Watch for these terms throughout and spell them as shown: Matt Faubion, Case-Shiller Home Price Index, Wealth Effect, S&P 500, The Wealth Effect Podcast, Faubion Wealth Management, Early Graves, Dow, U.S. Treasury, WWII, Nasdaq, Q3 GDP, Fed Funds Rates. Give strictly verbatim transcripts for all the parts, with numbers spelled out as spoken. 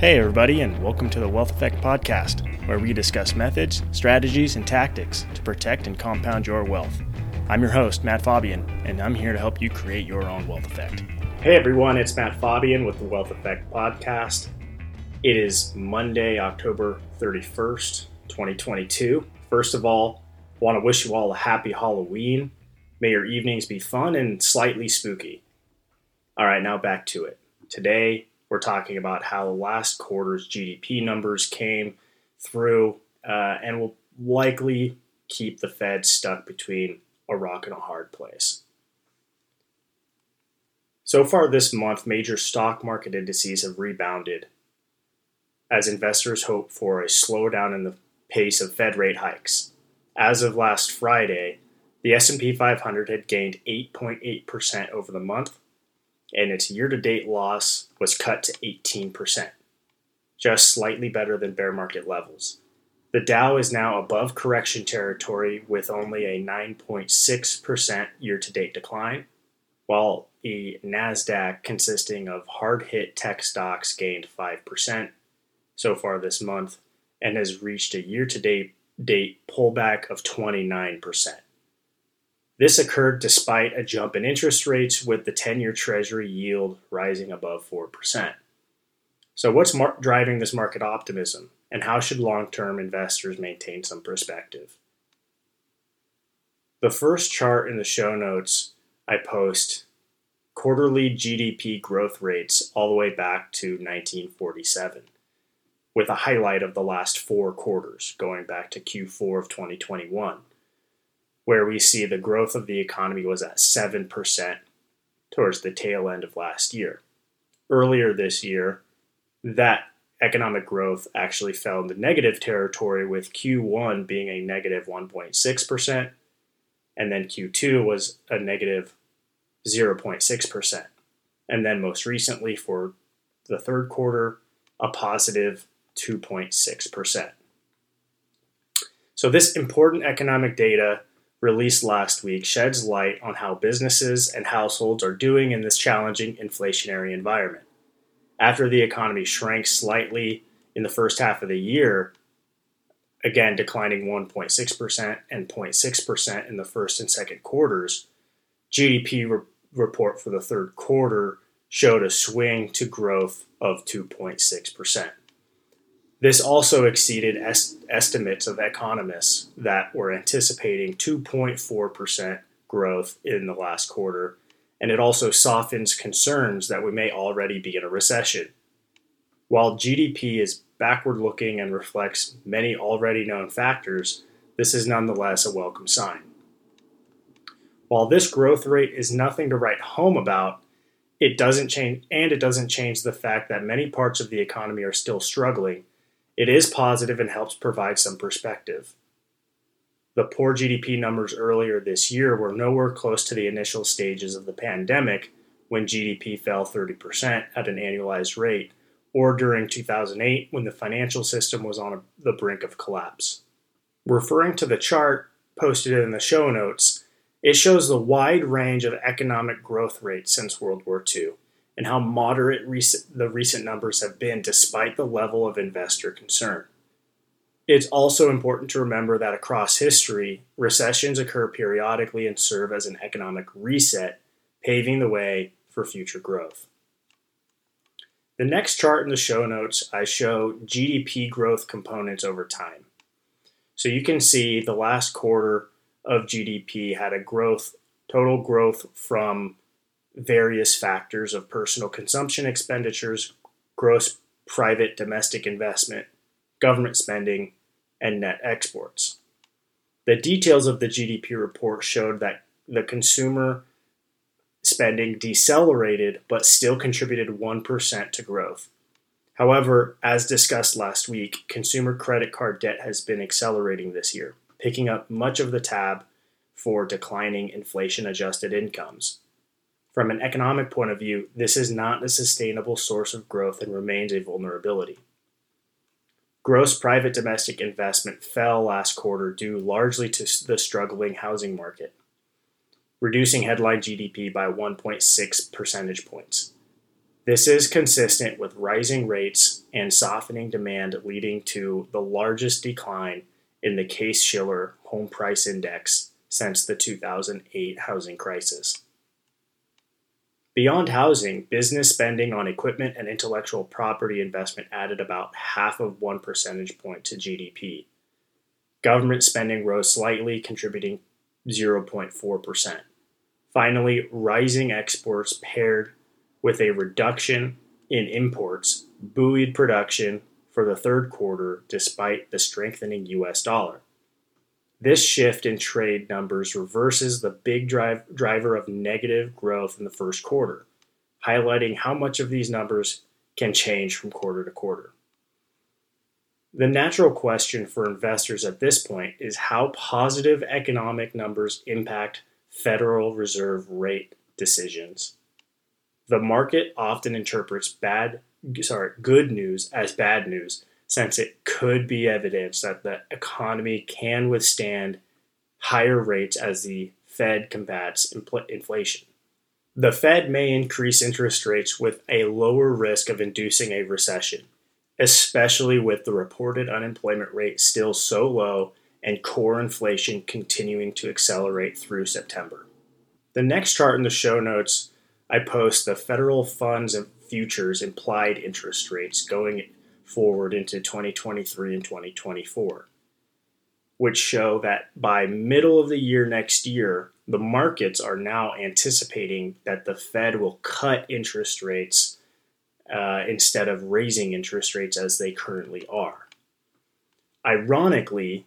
Hey everybody, and welcome to the Wealth Effect Podcast, where we discuss methods, strategies, and tactics to protect and compound your wealth. I'm your host, Matt Faubion, and I'm here to help you create your own wealth effect. Hey everyone, it's Matt Faubion with the Wealth Effect Podcast. It is Monday, October thirty-first, twenty twenty-two. First of all, I want to wish you all a happy Halloween. May your evenings be fun and slightly spooky. All right, now back to it. Today, we're talking about how last quarter's G D P numbers came through uh, and will likely keep the Fed stuck between a rock and a hard place. So far this month, major stock market indices have rebounded as investors hope for a slowdown in the pace of Fed rate hikes. As of last Friday, the S and P five hundred had gained eight point eight percent over the month, and its year-to-date loss was cut to eighteen percent, just slightly better than bear market levels. The Dow is now above correction territory with only a nine point six percent year-to-date decline, while the Nasdaq, consisting of hard-hit tech stocks, gained five percent so far this month and has reached a year-to-date date pullback of twenty-nine percent. This occurred despite a jump in interest rates, with the ten-year Treasury yield rising above four percent. So what's mar- driving this market optimism, and how should long-term investors maintain some perspective? The first chart in the show notes I post quarterly G D P growth rates all the way back to nineteen forty-seven, with a highlight of the last four quarters, going back to Q four of twenty twenty-one. Where we see the growth of the economy was at seven percent towards the tail end of last year. Earlier this year, that economic growth actually fell into negative territory, with Q one being a negative one point six percent, and then Q two was a negative zero point six percent. And then most recently for the third quarter, a positive two point six percent. So this important economic data released last week sheds light on how businesses and households are doing in this challenging inflationary environment. After the economy shrank slightly in the first half of the year, again declining one point six percent and zero point six percent in the first and second quarters, G D P re- report for the third quarter showed a swing to growth of two point six percent. This also exceeded est- estimates of economists that were anticipating two point four percent growth in the last quarter, and it also softens concerns that we may already be in a recession. While G D P is backward-looking and reflects many already known factors, this is nonetheless a welcome sign. While this growth rate is nothing to write home about, it doesn't change, and it doesn't change the fact that many parts of the economy are still struggling. It is positive and helps provide some perspective. The poor G D P numbers earlier this year were nowhere close to the initial stages of the pandemic, when G D P fell thirty percent at an annualized rate, or during two thousand eight, when the financial system was on the brink of collapse. Referring to the chart posted in the show notes, it shows the wide range of economic growth rates since World War Two, and how moderate recent, the recent numbers have been despite the level of investor concern. It's also important to remember that across history, recessions occur periodically and serve as an economic reset, paving the way for future growth. The next chart in the show notes, I show G D P growth components over time. So you can see the last quarter of G D P had a growth, total growth from various factors of personal consumption expenditures, gross private domestic investment, government spending, and net exports. The details of the G D P report showed that the consumer spending decelerated but still contributed one percent to growth. However, as discussed last week, consumer credit card debt has been accelerating this year, picking up much of the tab for declining inflation-adjusted incomes. From an economic point of view, this is not a sustainable source of growth and remains a vulnerability. Gross private domestic investment fell last quarter due largely to the struggling housing market, reducing headline G D P by one point six percentage points. This is consistent with rising rates and softening demand, leading to the largest decline in the Case-Shiller Home Price Index since the two thousand eight housing crisis. Beyond housing, business spending on equipment and intellectual property investment added about half of one percentage point to G D P. Government spending rose slightly, contributing zero point four percent. Finally, rising exports paired with a reduction in imports buoyed production for the third quarter despite the strengthening U S dollar. This shift in trade numbers reverses the big drive, driver of negative growth in the first quarter, highlighting how much of these numbers can change from quarter to quarter. The natural question for investors at this point is how positive economic numbers impact Federal Reserve rate decisions. The market often interprets bad, sorry, good news as bad news, since it could be evidence that the economy can withstand higher rates as the Fed combats infl- inflation. The Fed may increase interest rates with a lower risk of inducing a recession, especially with the reported unemployment rate still so low and core inflation continuing to accelerate through September. The next chart in the show notes I post the federal funds and futures implied interest rates going forward into twenty twenty-three and twenty twenty-four, which show that by middle of the year next year, the markets are now anticipating that the Fed will cut interest rates uh, instead of raising interest rates as they currently are. Ironically,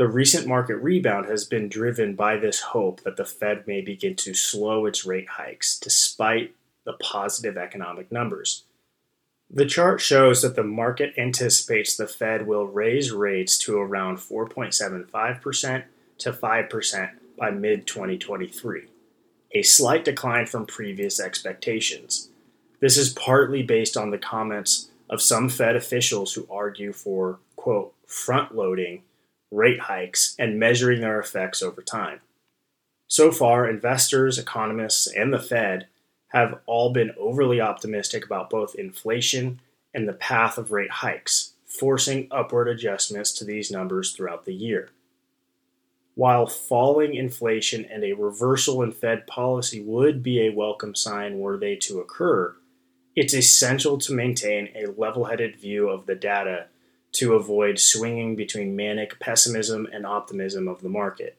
the recent market rebound has been driven by this hope that the Fed may begin to slow its rate hikes despite the positive economic numbers. The chart shows that the market anticipates the Fed will raise rates to around four point seven five percent to five percent by mid twenty twenty-three, a slight decline from previous expectations. This is partly based on the comments of some Fed officials who argue for, quote, front-loading rate hikes and measuring their effects over time. So far, investors, economists, and the Fed have all been overly optimistic about both inflation and the path of rate hikes, forcing upward adjustments to these numbers throughout the year. While falling inflation and a reversal in Fed policy would be a welcome sign were they to occur, it's essential to maintain a level-headed view of the data to avoid swinging between manic pessimism and optimism of the market.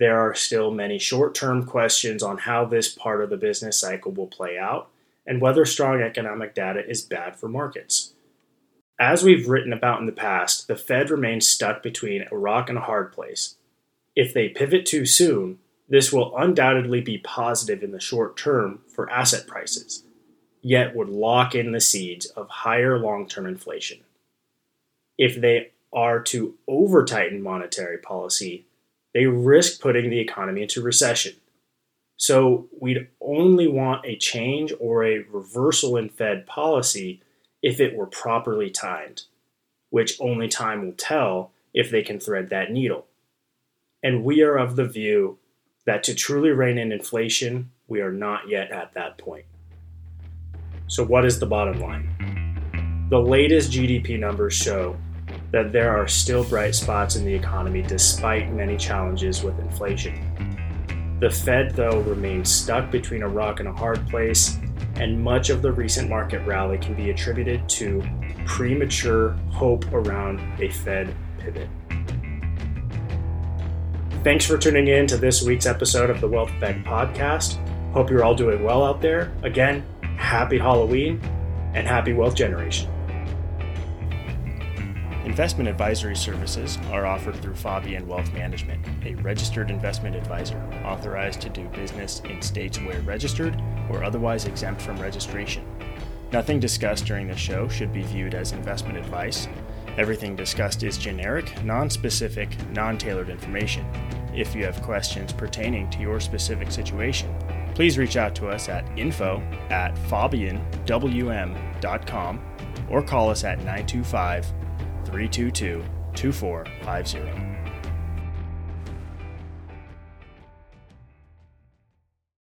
There are still many short-term questions on how this part of the business cycle will play out and whether strong economic data is bad for markets. As we've written about in the past, the Fed remains stuck between a rock and a hard place. If they pivot too soon, this will undoubtedly be positive in the short term for asset prices, yet would lock in the seeds of higher long-term inflation. If they are to over-tighten monetary policy, they risk putting the economy into recession. So we'd only want a change or a reversal in Fed policy if it were properly timed, which only time will tell if they can thread that needle. And we are of the view that to truly rein in inflation, we are not yet at that point. So what is the bottom line? The latest G D P numbers show that there are still bright spots in the economy despite many challenges with inflation. The Fed, though, remains stuck between a rock and a hard place, and much of the recent market rally can be attributed to premature hope around a Fed pivot. Thanks for tuning in to this week's episode of the Wealth Effect Podcast. Hope you're all doing well out there. Again, happy Halloween and happy wealth generation. Investment advisory services are offered through Faubion Wealth Management, a registered investment advisor authorized to do business in states where registered or otherwise exempt from registration. Nothing discussed during the show should be viewed as investment advice. Everything discussed is generic, non-specific, non-tailored information. If you have questions pertaining to your specific situation, please reach out to us at info at faubion w m dot com or call us at nine two five, three two two, two four five zero.